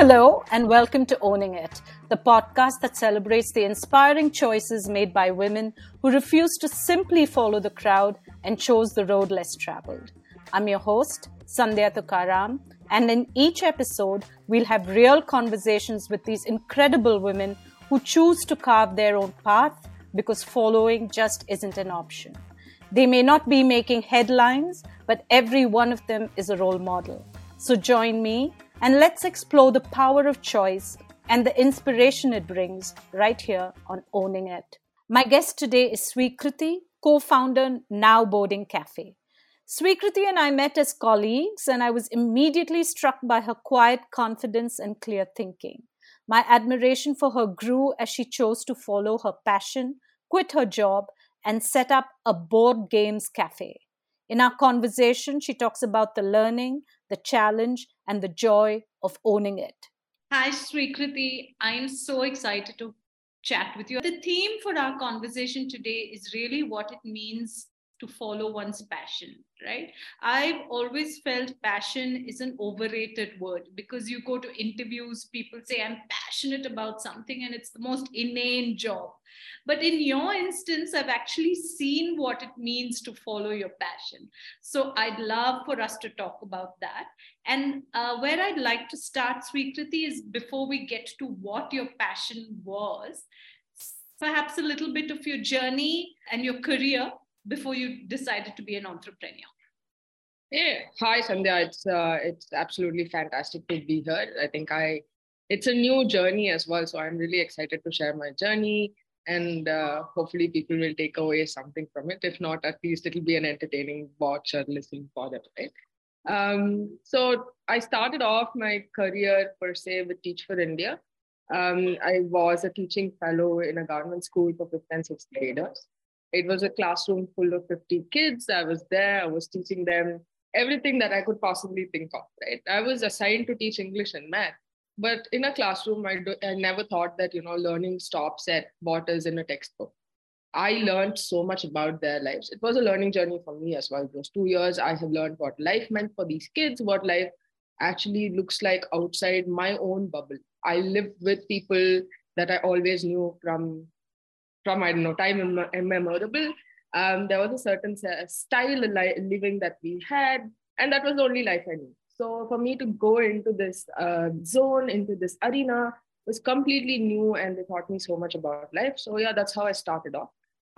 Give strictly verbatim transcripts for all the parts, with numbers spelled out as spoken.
Hello and welcome to Owning It, the podcast that celebrates the inspiring choices made by women who refused to simply follow the crowd and chose the road less traveled. I'm your host, Sandhya Thukaram, and in each episode, we'll have real conversations with these incredible women who choose to carve their own path because following just isn't an option. They may not be making headlines, but every one of them is a role model. So join me and let's explore the power of choice and the inspiration it brings right here on Owning It. My guest today is Sweekruthi, co-founder Now Boarding Cafe. Sweekruthi and I met as colleagues and I was immediately struck by her quiet confidence and clear thinking. My admiration for her grew as she chose to follow her passion, quit her job, and set up a board games cafe. In our conversation, she talks about the learning, the challenge, and the joy of owning it. Hi, Sweekruthi. I'm so excited to chat with you. The theme for our conversation today is really what it means to follow one's passion, right? I've always felt passion is an overrated word because you go to interviews, people say, I'm passionate about something and it's the most inane job. But in your instance, I've actually seen what it means to follow your passion. So I'd love for us to talk about that. And uh, where I'd like to start, Sweekruthi, is before we get to what your passion was, perhaps a little bit of your journey and your career before you decided to be an entrepreneur. Yeah. Hi, Sandhya. It's uh, it's absolutely fantastic to be here. I think I it's a new journey as well. So I'm really excited to share my journey and uh, hopefully people will take away something from it. If not, at least it'll be an entertaining watch or listening for them, right? Um, so I started off my career per se with Teach for India. Um, I was a teaching fellow in a government school for fifth and sixth graders. It was a classroom full of fifty kids. I was there, I was teaching them everything that I could possibly think of, right? I was assigned to teach English and math, but in a classroom, I, do, I never thought that, you know, learning stops at what is in a textbook. I learned so much about their lives. It was a learning journey for me as well. Those two years, I have learned what life meant for these kids, what life actually looks like outside my own bubble. I lived with people that I always knew from From, I don't know, time imm- immemorable. Um, there was a certain style of li- living that we had, and that was the only life I knew. So for me to go into this uh, zone, into this arena, was completely new, and it taught me so much about life. So yeah, that's how I started off.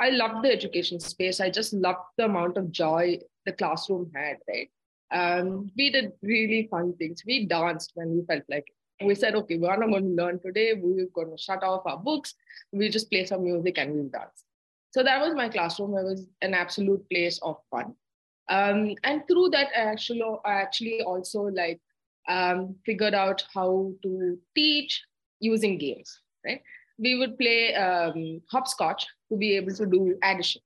I loved the education space. I just loved the amount of joy the classroom had, right? Um, we did really fun things. We danced when we felt like it. We said, okay, we're not going to learn today. We're going to shut off our books. We'll just play some music and we'll dance. So that was my classroom. It was an absolute place of fun. Um, and through that, I actually, I actually also like um, figured out how to teach using games, right? We would play um, hopscotch to be able to do addition.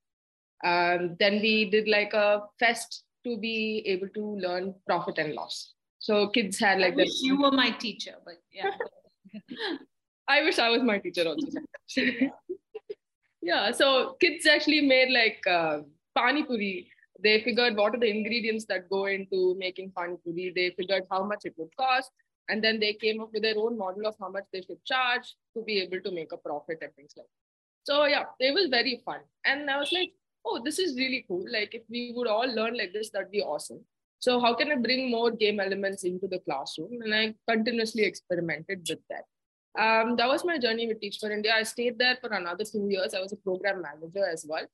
Um, then we did like a fest to be able to learn profit and loss. So kids had like that. You were my teacher, but yeah. I wish I was my teacher also. Yeah, so kids actually made like uh, Pani Puri. They figured what are the ingredients that go into making Pani Puri. They figured how much it would cost. And then they came up with their own model of how much they should charge to be able to make a profit and things like that. So yeah, it was very fun. And I was like, oh, this is really cool. Like if we would all learn like this, that'd be awesome. So how can I bring more game elements into the classroom? And I continuously experimented with that. Um, that was my journey with Teach for India. I stayed there for another two years. I was a program manager as well.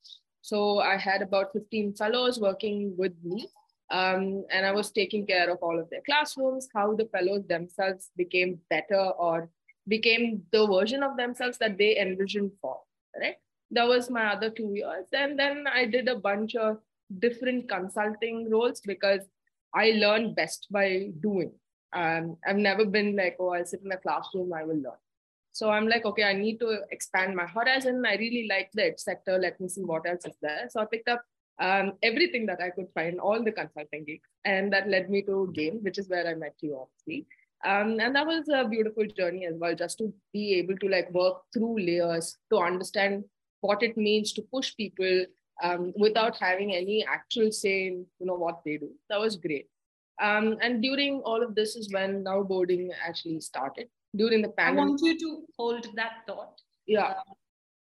So I had about fifteen fellows working with me. Um, and I was taking care of all of their classrooms, how the fellows themselves became better or became the version of themselves that they envisioned for, right? That was my other two years. And then I did a bunch of different consulting roles because I learn best by doing. Um, I've never been like, oh, I'll sit in a classroom, I will learn. So I'm like, okay, I need to expand my horizon. I really like the ed sector. Let me see what else is there. So I picked up um, everything that I could find, all the consulting gigs. And that led me to GAME, which is where I met you, obviously. Um, and that was a beautiful journey as well, just to be able to like work through layers, to understand what it means to push people Um, without having any actual say in, you know, what they do. That was great. Um, and during all of this is when Now Boarding actually started. During the pandemic. I want you to hold that thought. Yeah.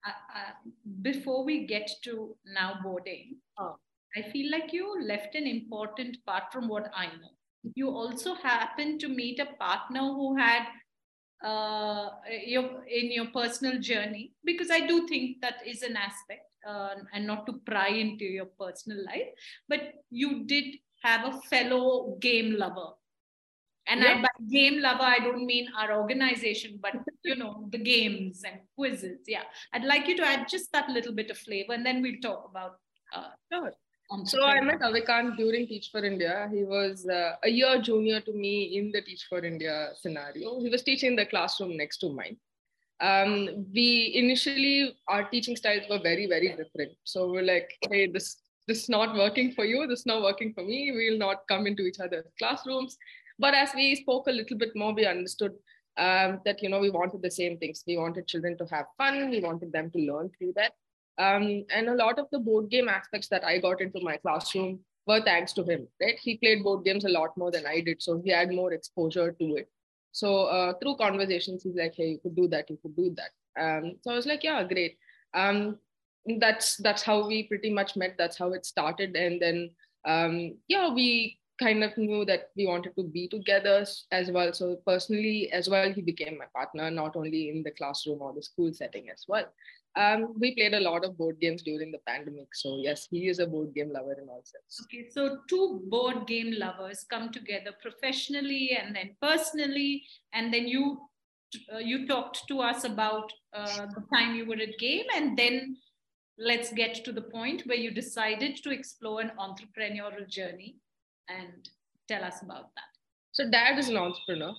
Uh, uh, before we get to Now Boarding, oh. I feel like you left an important part from what I know. You also happened to meet a partner who had uh, your, in your personal journey, because I do think that is an aspect, uh, and not to pry into your personal life, but you did have a fellow game lover. And yeah. I, by game lover, I don't mean our organization, but you know, the games and quizzes. Yeah. I'd like you to add just that little bit of flavor, and then we'll talk about uh, sure. So I met Avikant during Teach for India. He was uh, a year junior to me in the Teach for India scenario. He was teaching the classroom next to mine. Um, we initially, our teaching styles were very, very different. So we're like, hey, this, this is not working for you. This is not working for me. We will not come into each other's classrooms. But as we spoke a little bit more, we understood um, that, you know, we wanted the same things. We wanted children to have fun. We wanted them to learn through that. Um, and a lot of the board game aspects that I got into my classroom were thanks to him, right? He played board games a lot more than I did, so he had more exposure to it. So uh, through conversations, he's like, hey, you could do that, you could do that. Um, so I was like, yeah, great. Um, that's that's how we pretty much met. That's how it started. And then, um, yeah, we kind of knew that we wanted to be together as well. So personally as well, he became my partner, not only in the classroom or the school setting as well. Um, we played a lot of board games during the pandemic. So yes, he is a board game lover in all sense. Okay, so two board game lovers come together professionally and then personally. And then you uh, you talked to us about uh, the time you were at GAME, and then let's get to the point where you decided to explore an entrepreneurial journey. And tell us about that. So dad is an entrepreneur.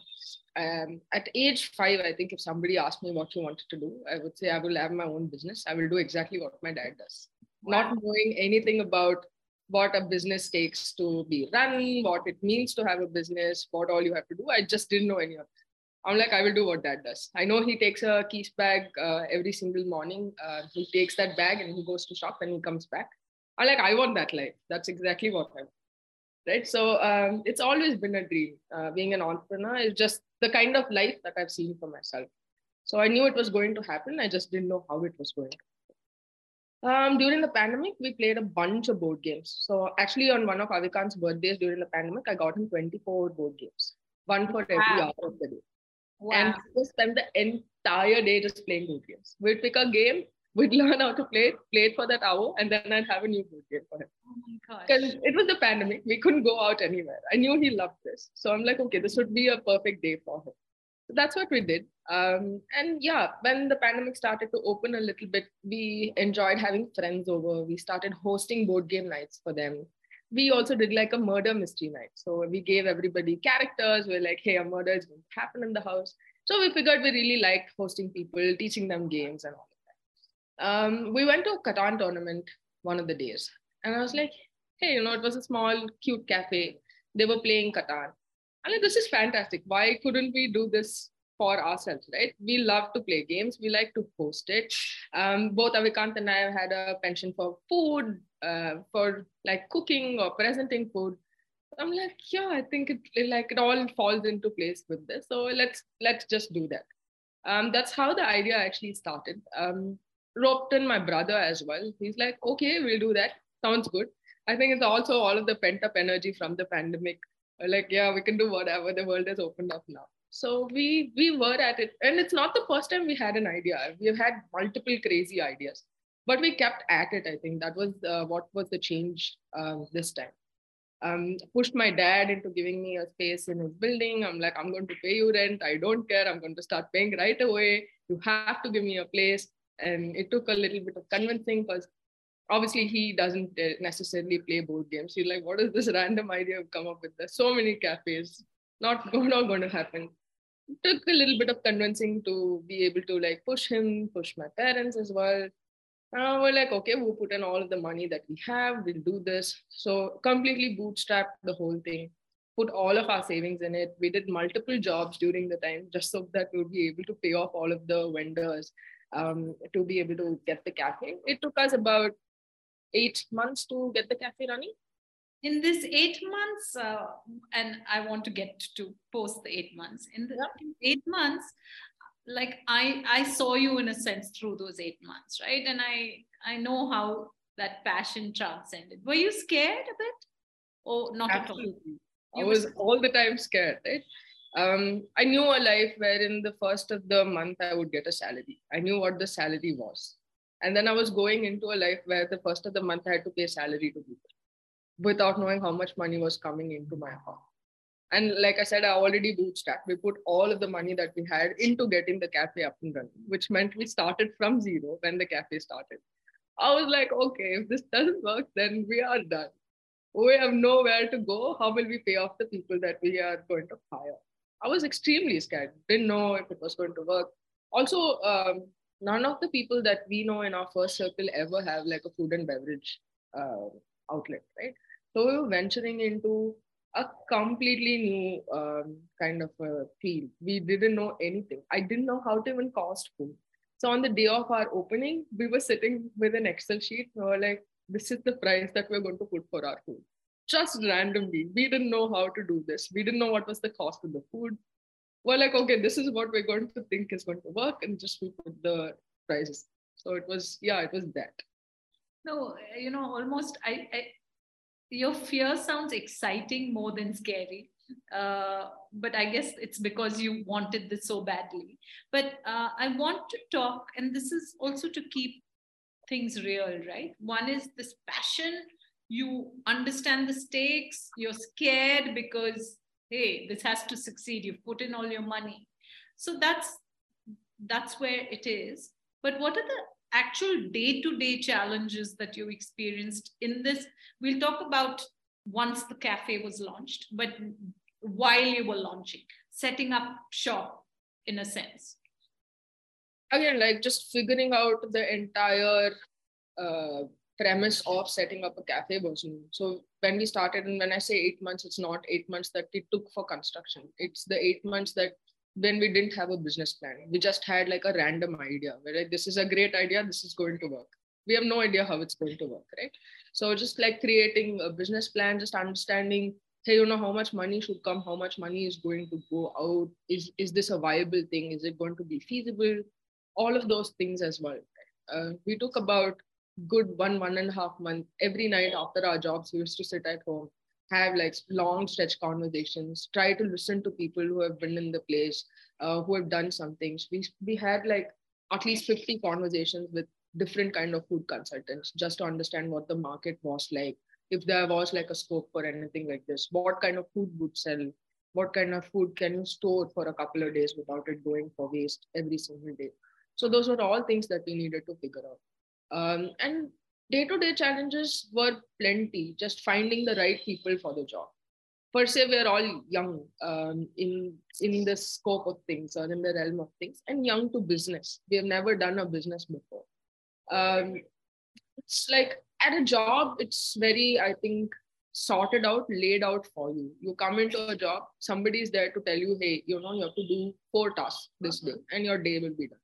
Um, at age five, I think if somebody asked me what you wanted to do, I would say I will have my own business. I will do exactly what my dad does. Wow. Not knowing anything about what a business takes to be run, what it means to have a business, what all you have to do. I just didn't know any of it. I'm like, I will do what dad does. I know he takes a keys bag uh, every single morning. Uh, he takes that bag and he goes to shop and he comes back. I'm like, I want that life. That's exactly what I want. Right. So um, it's always been a dream. Uh, being an entrepreneur is just the kind of life that I've seen for myself. So I knew it was going to happen. I just didn't know how it was going to happen. Um, during the pandemic, we played a bunch of board games. So actually on one of Avikant's birthdays during the pandemic, I got him twenty-four board games, one for every wow. hour of the day. Wow. And we spent the entire day just playing board games. We'd pick a game. We'd learn how to play it, play it for that hour, and then I'd have a new board game for him. Oh my gosh. Because it was the pandemic. We couldn't go out anywhere. I knew he loved this. So I'm like, okay, this would be a perfect day for him. So that's what we did. Um, and yeah, when the pandemic started to open a little bit, we enjoyed having friends over. We started hosting board game nights for them. We also did like a murder mystery night. So we gave everybody characters. We're like, hey, a murder is going to happen in the house. So we figured we really liked hosting people, teaching them games and all. Um, we went to a Catan tournament one of the days, and I was like, hey, you know, it was a small, cute cafe. They were playing Catan. I'm like, this is fantastic. Why couldn't we do this for ourselves, right? We love to play games. We like to host it. Um, both Avikant and I have had a penchant for food, uh, for like cooking or presenting food. I'm like, yeah, I think it like it all falls into place with this. So let's, let's just do that. Um, that's how the idea actually started. Um, roped in my brother as well. He's like, okay, we'll do that. Sounds good. I think it's also all of the pent-up energy from the pandemic. Like, yeah, we can do whatever. The world has opened up now. So we we were at it. And it's not the first time we had an idea. We've had multiple crazy ideas. But we kept at it, I think. That was uh, what was the change uh, this time. Um, pushed my dad into giving me a space in his building. I'm like, I'm going to pay you rent. I don't care. I'm going to start paying right away. You have to give me a place. And it took a little bit of convincing because obviously he doesn't necessarily play board games. He's like, what is this random idea I've come up with? There's so many cafes, not, not going to happen. It took a little bit of convincing to be able to like push him, push my parents as well. And we're like, okay, we'll put in all of the money that we have, we'll do this. So completely bootstrapped the whole thing, put all of our savings in it. We did multiple jobs during the time just so that we would be able to pay off all of the vendors. Um, to be able to get the cafe. It took us about eight months to get the cafe running. in this eight months, uh, and I want to get to post the eight months. In the yeah. eight months, like I, I saw you in a sense through those eight months, right? And I, I know how that passion transcended. Were you scared a bit? Or not Absolutely. At all? You I was all the time scared, right? Um, I knew a life wherein the first of the month I would get a salary. I knew what the salary was. And then I was going into a life where the first of the month I had to pay salary to people without knowing how much money was coming into my account. And like I said, I already bootstrapped. We put all of the money that we had into getting the cafe up and running, which meant we started from zero when the cafe started. I was like, okay, if this doesn't work, then we are done. We have nowhere to go. How will we pay off the people that we are going to hire? I was extremely scared. Didn't know if it was going to work. Also, um, none of the people that we know in our first circle ever have like a food and beverage uh, outlet, right? So we were venturing into a completely new um, kind of a field. We didn't know anything. I didn't know how to even cost food. So on the day of our opening, we were sitting with an Excel sheet. We were like, this is the price that we're going to put for our food. Just randomly. We didn't know how to do this. We didn't know what was the cost of the food. We're like, okay, this is what we're going to think is going to work. And just we put the prices. So it was, yeah, it was that. No, you know, almost, I, I your fear sounds exciting more than scary. Uh, but I guess it's because you wanted this so badly. But uh, I want to talk, and this is also to keep things real, right? One is this passion. You understand the stakes. You're scared because, hey, this has to succeed. You've put in all your money. So that's, that's where it is. But what are the actual day-to-day challenges that you experienced in this? We'll talk about once the cafe was launched, but while you were launching, setting up shop in a sense. Again, like just figuring out the entire uh, premise of setting up a cafe was new. So when we started, and when I say eight months, it's not eight months that it took for construction. It's the eight months that when we didn't have a business plan, we just had like a random idea. We're like, this is a great idea. This is going to work. We have no idea how it's going to work, right? So just like creating a business plan, just understanding, hey, you know, how much money should come, how much money is going to go out. Is, is this a viable thing? Is it going to be feasible? All of those things as well. Uh, we took about good one, one and a half month. Every night after our jobs, we used to sit at home, have like long stretch conversations, try to listen to people who have been in the place, uh, who have done some things. We, we had like at least fifty conversations with different kind of food consultants just to understand what the market was like, if there was like a scope for anything like this, what kind of food would sell, what kind of food can you store for a couple of days without it going for waste every single day. So those were all things that we needed to figure out. Um, and day-to-day challenges were plenty, just finding the right people for the job. Per se, we're all young um, in, in the scope of things or in the realm of things, and young to business. We have never done a business before. Um, it's like at a job, it's very, I think, sorted out, laid out for you. You come into a job, somebody is there to tell you, hey, you know, you have to do four tasks this day and your day will be done.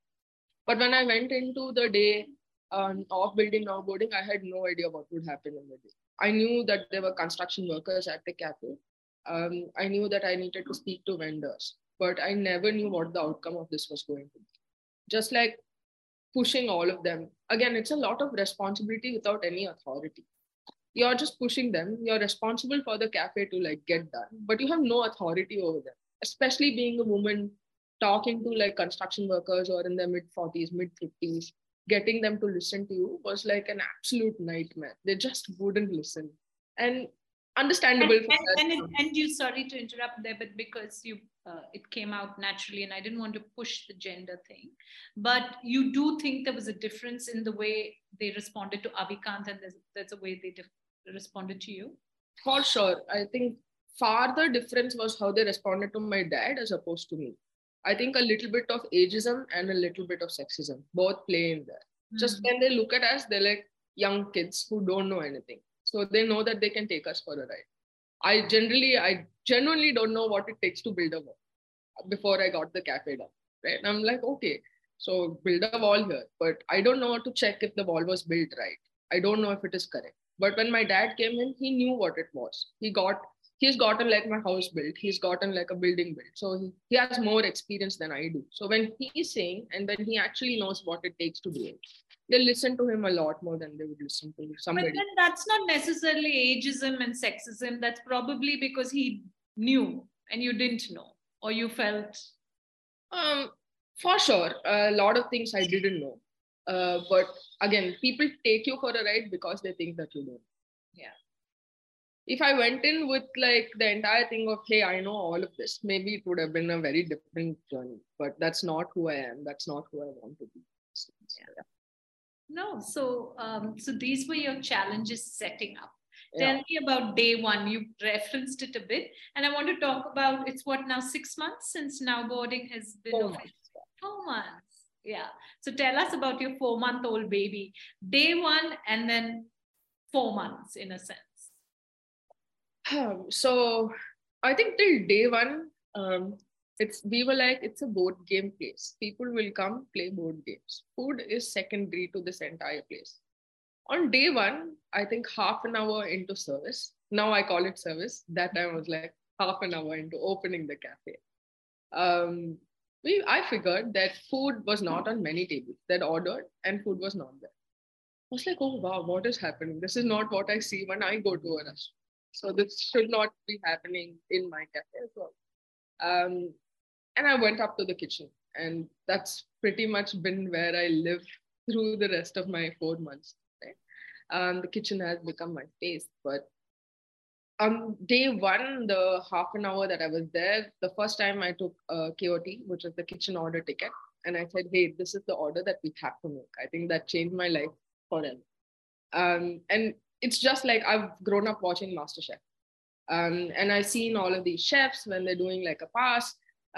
But when I went into the day um, of building Now Boarding, I had no idea what would happen in the day. I knew that there were construction workers at the cafe. Um, I knew that I needed to speak to vendors, but I never knew what the outcome of this was going to be. Just like pushing all of them. Again, it's a lot of responsibility without any authority. You're just pushing them. You're responsible for the cafe to like get done, but you have no authority over them, especially being a woman talking to like construction workers or in their mid forties, mid fifties, getting them to listen to you was like an absolute nightmare. They just wouldn't listen. And understandable. And, for and, and, and you, sorry to interrupt there, but because you, uh, it came out naturally and I didn't want to push the gender thing, but you do think there was a difference in the way they responded to Avikant and there's, there's a way they responded to you? For sure. I think far the difference was how they responded to my dad as opposed to me. I think a little bit of ageism and a little bit of sexism, both play in there. Mm-hmm. Just when they look at us, they're like young kids who don't know anything. So they know that they can take us for a ride. I generally, I genuinely don't know what it takes to build a wall before I got the cafe down, right? And I'm like, okay, so build a wall here, but I don't know how to check if the wall was built right. I don't know if it is correct. But when my dad came in, he knew what it was. He got, he's gotten like my house built. He's gotten like a building built. So he, he has more experience than I do. So when he's saying, and then he actually knows what it takes to do it, they listen to him a lot more than they would listen to somebody. But then that's not necessarily ageism and sexism. That's probably because he knew and you didn't know, or you felt. Um, for sure. A lot of things I didn't know. Uh, but again, people take you for a ride because they think that you don't. Yeah. If I went in with like the entire thing of, hey, I know all of this, maybe it would have been a very different journey, but that's not who I am. That's not who I want to be. So, yeah. No. So, um, so these were your challenges setting up. Yeah. Tell me about day one. You referenced it a bit, and I want to talk about, it's what now, six months since Now Boarding has been four months. Four months. Yeah. So tell us about your four month old baby, day one, and then four months in a sense. Um, so I think till day one, um, it's, we were like, it's a board game place. People will come play board games. Food is secondary to this entire place. On day one, I think half an hour into service. Now I call it service. That time was like half an hour into opening the cafe. Um, We, I figured that food was not on many tables. They'd ordered and food was not there. I was like, oh wow, what is happening? This is not what I see when I go to a restaurant. So this should not be happening in my cafe as well. Um, and I went up to the kitchen, and that's pretty much been where I live through the rest of my four months. Right? Um, the kitchen has become my space, but Um, day one, the half an hour that I was there, the first time I took uh, K O T, which is the kitchen order ticket. And I said, hey, this is the order that we have to make. I think that changed my life forever. Um, and it's just like, I've grown up watching MasterChef. Um, and I've seen all of these chefs when they're doing like a pass,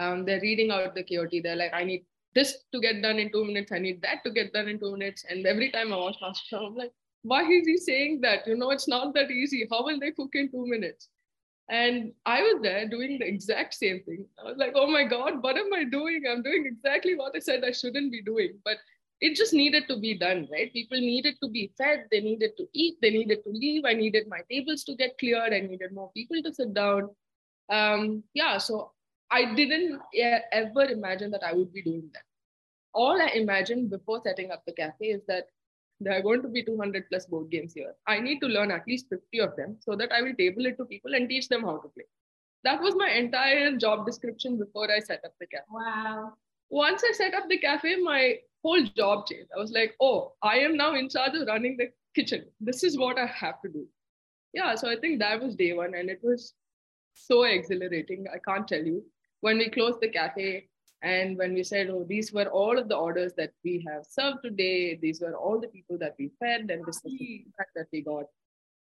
um, they're reading out the K O T. They're like, I need this to get done in two minutes. I need that to get done in two minutes. And every time I watch MasterChef, I'm like, why is he saying that? You know, it's not that easy. How will they cook in two minutes? And I was there doing the exact same thing. I was like, oh my God, what am I doing? I'm doing exactly what I said I shouldn't be doing. But it just needed to be done, right? People needed to be fed. They needed to eat. They needed to leave. I needed my tables to get cleared. I needed more people to sit down. Um, yeah, so I didn't ever imagine that I would be doing that. All I imagined before setting up the cafe is that there are going to be two hundred plus board games here. I need to learn at least fifty of them so that I will table it to people and teach them how to play. That was my entire job description before I set up the cafe. Wow. Once I set up the cafe, my whole job changed. I was like, oh, I am now in charge of running the kitchen. This is what I have to do. Yeah, so I think that was day one, and it was so exhilarating. I can't tell you. When we closed the cafe, and when we said, oh, these were all of the orders that we have served today, these were all the people that we fed, and this was the feedback that we got,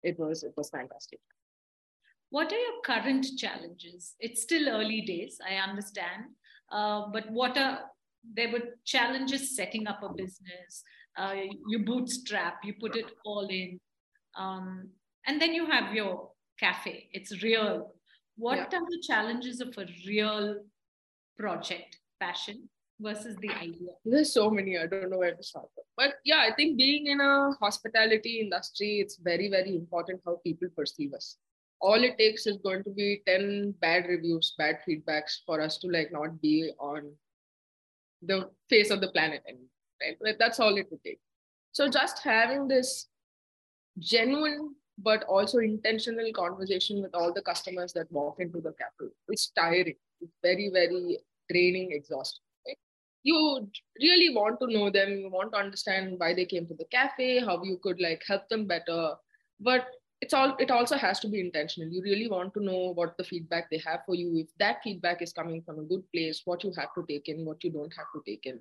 it was, it was fantastic. What are your current challenges? It's still early days, I understand. Uh, but what are, there were challenges setting up a business, uh, you bootstrap, you put it all in. Um, and then you have your cafe, it's real. What yeah. are the challenges of a real project? Passion versus the idea. There's so many, I don't know where to start from. But yeah, I think being in a hospitality industry, it's very, very important how people perceive us. All it takes is going to be ten bad reviews, bad feedbacks for us to like not be on the face of the planet anymore, right? Like, that's all it would take. So just having this genuine but also intentional conversation with all the customers that walk into the cafe, it's tiring. It's very, very draining, exhausting. Right? You really want to know them. You want to understand why they came to the cafe, how you could like help them better. But it's all, it also has to be intentional. You really want to know what the feedback they have for you. If that feedback is coming from a good place, what you have to take in, what you don't have to take in,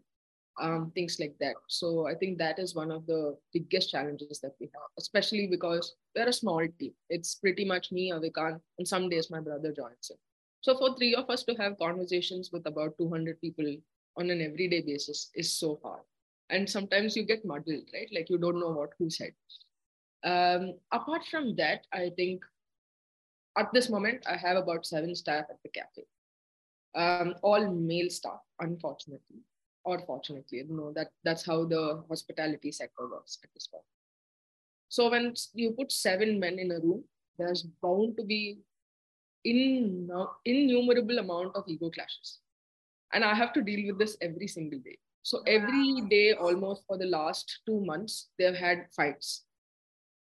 um, things like that. So I think that is one of the biggest challenges that we have, especially because we're a small team. It's pretty much me, Avikant, and some days my brother joins in. So for three of us to have conversations with about two hundred people on an everyday basis is so hard. And sometimes you get muddled, right? Like you don't know what who said. Um, apart from that, I think at this moment, I have about seven staff at the cafe. Um, all male staff, unfortunately, or fortunately, I don't know, that, that's how the hospitality sector works at this point. So when you put seven men in a room, there's bound to be in innumerable amount of ego clashes. And I have to deal with this every single day. So every day, almost for the last two months, they've had fights.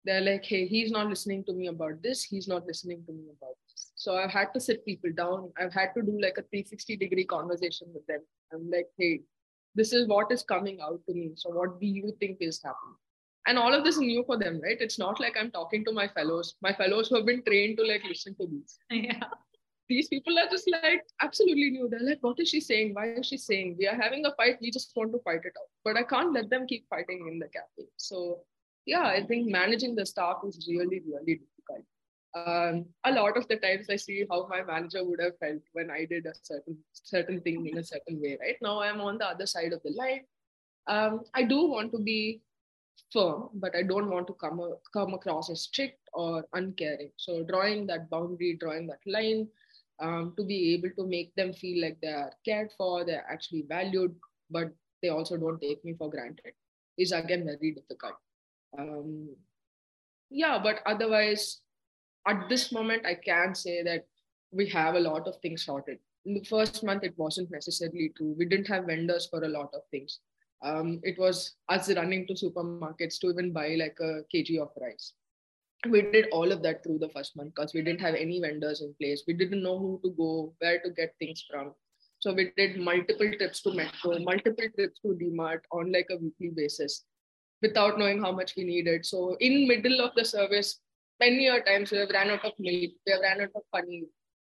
They're like, hey, he's not listening to me about this. He's not listening to me about this. So I've had to sit people down. I've had to do like a three sixty degree conversation with them. I'm like, hey, this is what is coming out to me. So what do you think is happening? And all of this is new for them, right? It's not like I'm talking to my fellows, my fellows who have been trained to like listen to these. Yeah. These people are just like absolutely new. They're like, what is she saying? Why is she saying? We are having a fight. We just want to fight it out. But I can't let them keep fighting in the cafe. So yeah, I think managing the staff is really, really difficult. Um, a lot of the times I see how my manager would have felt when I did a certain, certain thing in a certain way, right? Now I'm on the other side of the line. Um, I do want to be firm, but I don't want to come, come across as strict or uncaring. So drawing that boundary, drawing that line, um, to be able to make them feel like they are cared for, they're actually valued, but they also don't take me for granted is again very difficult. Um, yeah, but otherwise, at this moment, I can say that we have a lot of things sorted. In the first month, it wasn't necessarily true. We didn't have vendors for a lot of things. Um, it was us running to supermarkets to even buy like a kg of rice. We did all of that through the first month because we didn't have any vendors in place. We didn't know who to go, where to get things from. So we did multiple trips to Metro, multiple trips to D-Mart on like a weekly basis without knowing how much we needed. So in middle of the service, many a times we have ran out of milk, we have ran out of paneer,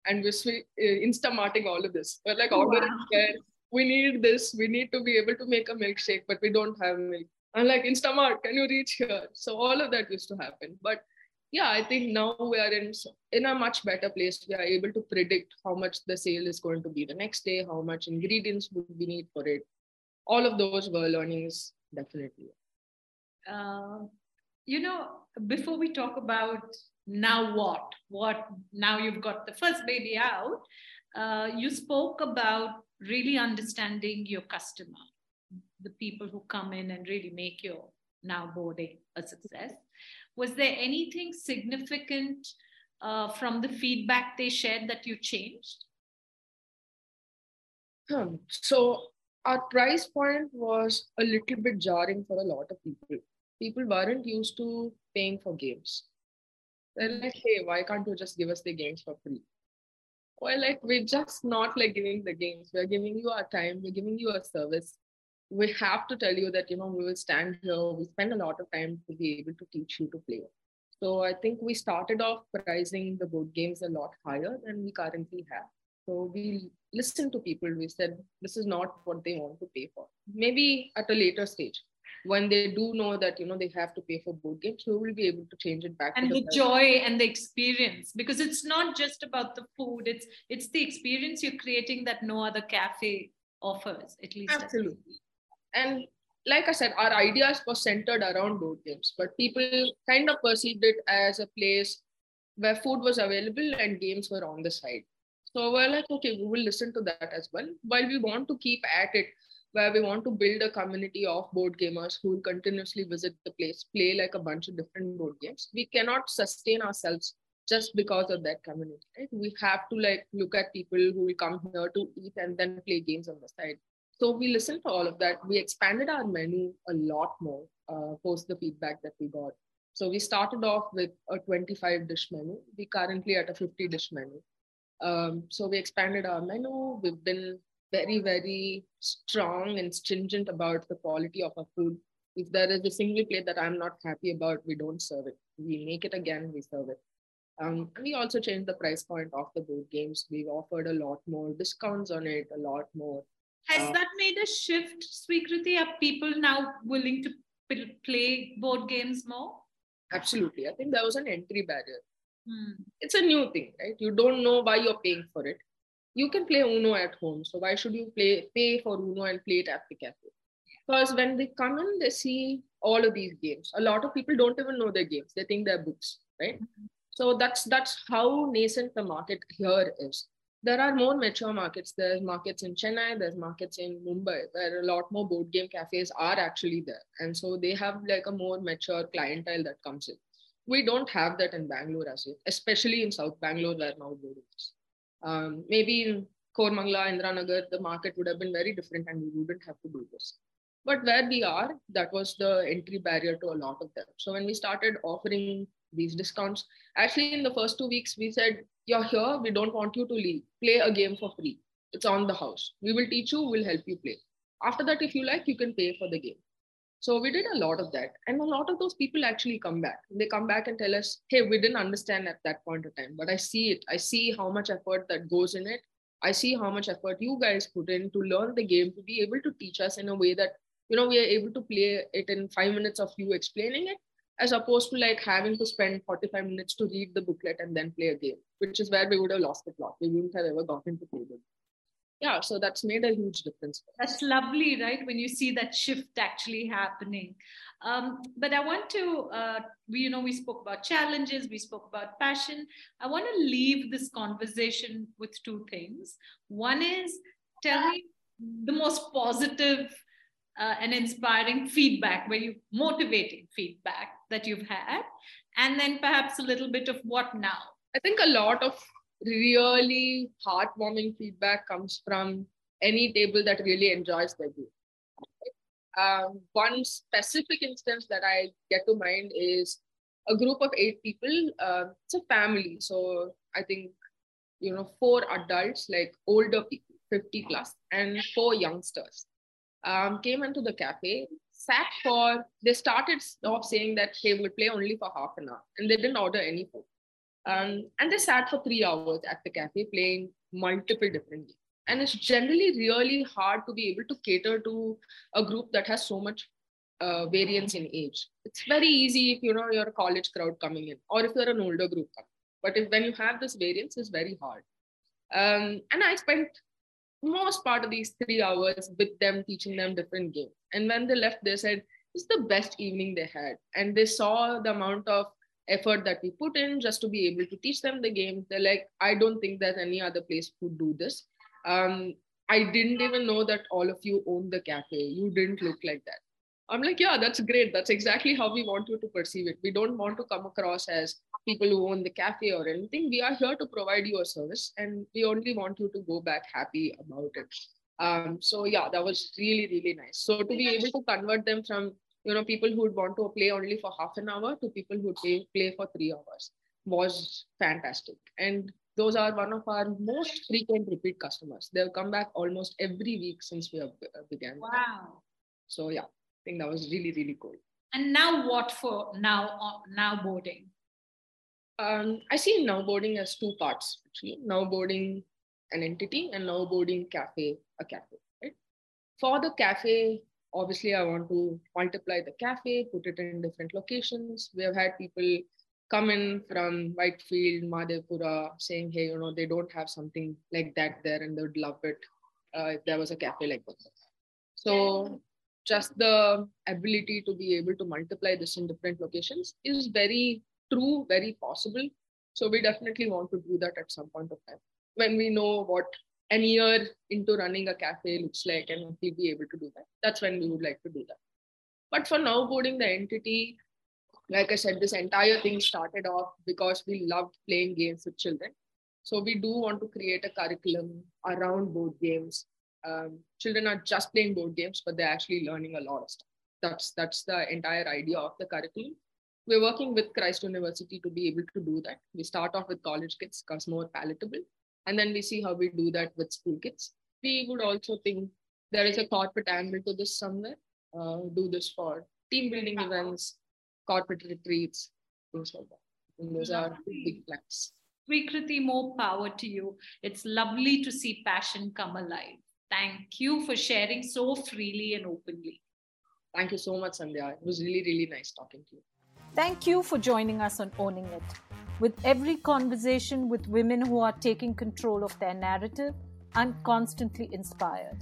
and we're Instamarting all of this. We're like ordering care. We need this, we need to be able to make a milkshake, but we don't have milk. I'm like, Instamart, can you reach here? So all of that used to happen. But yeah, I think now we are in, in a much better place. We are able to predict how much the sale is going to be the next day, how much ingredients would we need for it. All of those were learnings, definitely. Uh, you know, before we talk about now what, what now you've got the first baby out, uh, you spoke about really understanding your customer, the people who come in and really make your now boarding a success. Was there anything significant uh, from the feedback they shared that you changed? Hmm. So our price point was a little bit jarring for a lot of people. People weren't used to paying for games. They're like, hey, why can't you just give us the games for free? Well, like we're just not like giving the games. We're giving you our time. We're giving you a service. We have to tell you that, you know, we will stand here. We spend a lot of time to be able to teach you to play. So I think we started off pricing the board games a lot higher than we currently have. So we listened to people. We said, this is not what they want to pay for. Maybe at a later stage, when they do know that, you know, they have to pay for board games, we will be able to change it back. And the joy and the experience, because it's not just about the food, it's it's the experience you're creating that no other cafe offers, at least. Absolutely. And like I said, our ideas were centered around board games, but people kind of perceived it as a place where food was available and games were on the side. So we're like, okay, we will listen to that as well. While we want to keep at it, where we want to build a community of board gamers who will continuously visit the place, play like a bunch of different board games. We cannot sustain ourselves just because of that community, right? We have to like look at people who will come here to eat and then play games on the side. So we listened to all of that. We expanded our menu a lot more uh, post the feedback that we got. So we started off with a twenty-five dish menu. We currently at a fifty dish menu. Um, so we expanded our menu. We've been very, very strong and stringent about the quality of our food. If there is a single plate that I'm not happy about, we don't serve it. We make it again, we serve it. Um, and we also changed the price point of the board games. We've offered a lot more discounts on it, a lot more. Has uh, that made a shift, Sweekruthi? Are people now willing to play board games more? Absolutely. I think there was an entry barrier. Hmm. It's a new thing, right? You don't know why you're paying for it. You can play Uno at home. So why should you play, pay for Uno and play it at the cafe? Because when they come in, they see all of these games. A lot of people don't even know their games. They think they're books, right? Mm-hmm. So that's, that's how nascent the market here is. There are more mature markets. There's markets in Chennai, there's markets in Mumbai, where a lot more board game cafes are actually there. And so they have like a more mature clientele that comes in. We don't have that in Bangalore as yet, especially in South Bangalore where Now Boarding is. Um, maybe in Koramangala, Indiranagar, the market would have been very different and we wouldn't have to do this. But where we are, that was the entry barrier to a lot of them. So when we started offering these discounts, actually in the first two weeks, we said, you're here, we don't want you to leave. Play a game for free. It's on the house. We will teach you, we'll help you play. After that, if you like, you can pay for the game. So we did a lot of that. And a lot of those people actually come back. They come back and tell us, hey, we didn't understand at that point of time, but I see it. I see how much effort that goes in it. I see how much effort you guys put in to learn the game, to be able to teach us in a way that, you know, we are able to play it in five minutes of you explaining it, as opposed to like having to spend forty-five minutes to read the booklet and then play a game, which is where we would have lost the plot. We wouldn't have ever gotten to play them. Yeah, so that's made a huge difference. That's lovely, right? When you see that shift actually happening. Um, but I want to, uh, we, you know, we spoke about challenges, we spoke about passion. I want to leave this conversation with two things. One is, tell me the most positive Uh, and inspiring feedback, where you motivating feedback that you've had, and then perhaps a little bit of what now. I think a lot of really heartwarming feedback comes from any table that really enjoys their game. Um, one specific instance that I get to mind is a group of eight people. Uh, it's a family, so I think, you know, four adults, like older people, fifty plus, and four youngsters. Um, came into the cafe, sat for, they started off saying that they would play only for half an hour and they didn't order any food. Um, and they sat for three hours at the cafe playing multiple different games. And it's generally really hard to be able to cater to a group that has so much uh, variance in age. It's very easy if you know you're a college crowd coming in or if you're an older group coming. But if, when you have this variance, it's very hard. Um, and I spent most part of these three hours with them, teaching them different games. And when they left, they said, it's the best evening they had. And they saw the amount of effort that we put in just to be able to teach them the game. They're like, I don't think there's any other place who do this. Um, I didn't even know that all of you own the cafe. You didn't look like that. I'm like, yeah, that's great. That's exactly how we want you to perceive it. We don't want to come across as people who own the cafe or anything. We are here to provide you a service and we only want you to go back happy about it. Um, so yeah, that was really, really nice. So to be able to convert them from, you know, people who would want to play only for half an hour to people who play, play for three hours was fantastic. And those are one of our most frequent repeat customers. They've come back almost every week since we have began. Wow. So yeah. I think that was really, really cool. And now what for now, now boarding? Um, I see Now Boarding as two parts, actually. Now Boarding an entity and Now Boarding Cafe, a cafe, right? For the cafe, obviously I want to multiply the cafe, put it in different locations. We have had people come in from Whitefield, Madhapura saying, hey, you know, they don't have something like that there and they would love it uh, if there was a cafe like that. So just the ability to be able to multiply this in different locations is very true, very possible. So we definitely want to do that at some point of time when we know what an year into running a cafe looks like and we'll be able to do that. That's when we would like to do that. But for Now Boarding, the entity, like I said, this entire thing started off because we loved playing games with children. So we do want to create a curriculum around board games. Um, children are just playing board games, but they're actually learning a lot of stuff. That's, that's the entire idea of the curriculum. We're working with Christ University to be able to do that. We start off with college kids because more palatable. And then we see how we do that with school kids. We would also think there is a corporate angle to this somewhere. Uh, do this for team building events, corporate retreats, things like that. And those are big plans. Sweekruthi, more power to you. It's lovely to see passion come alive. Thank you for sharing so freely and openly. Thank you so much, Sandhya. It was really, really nice talking to you. Thank you for joining us on Owning It. With every conversation with women who are taking control of their narrative, I'm constantly inspired.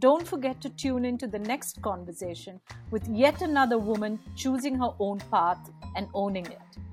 Don't forget to tune in to the next conversation with yet another woman choosing her own path and owning it.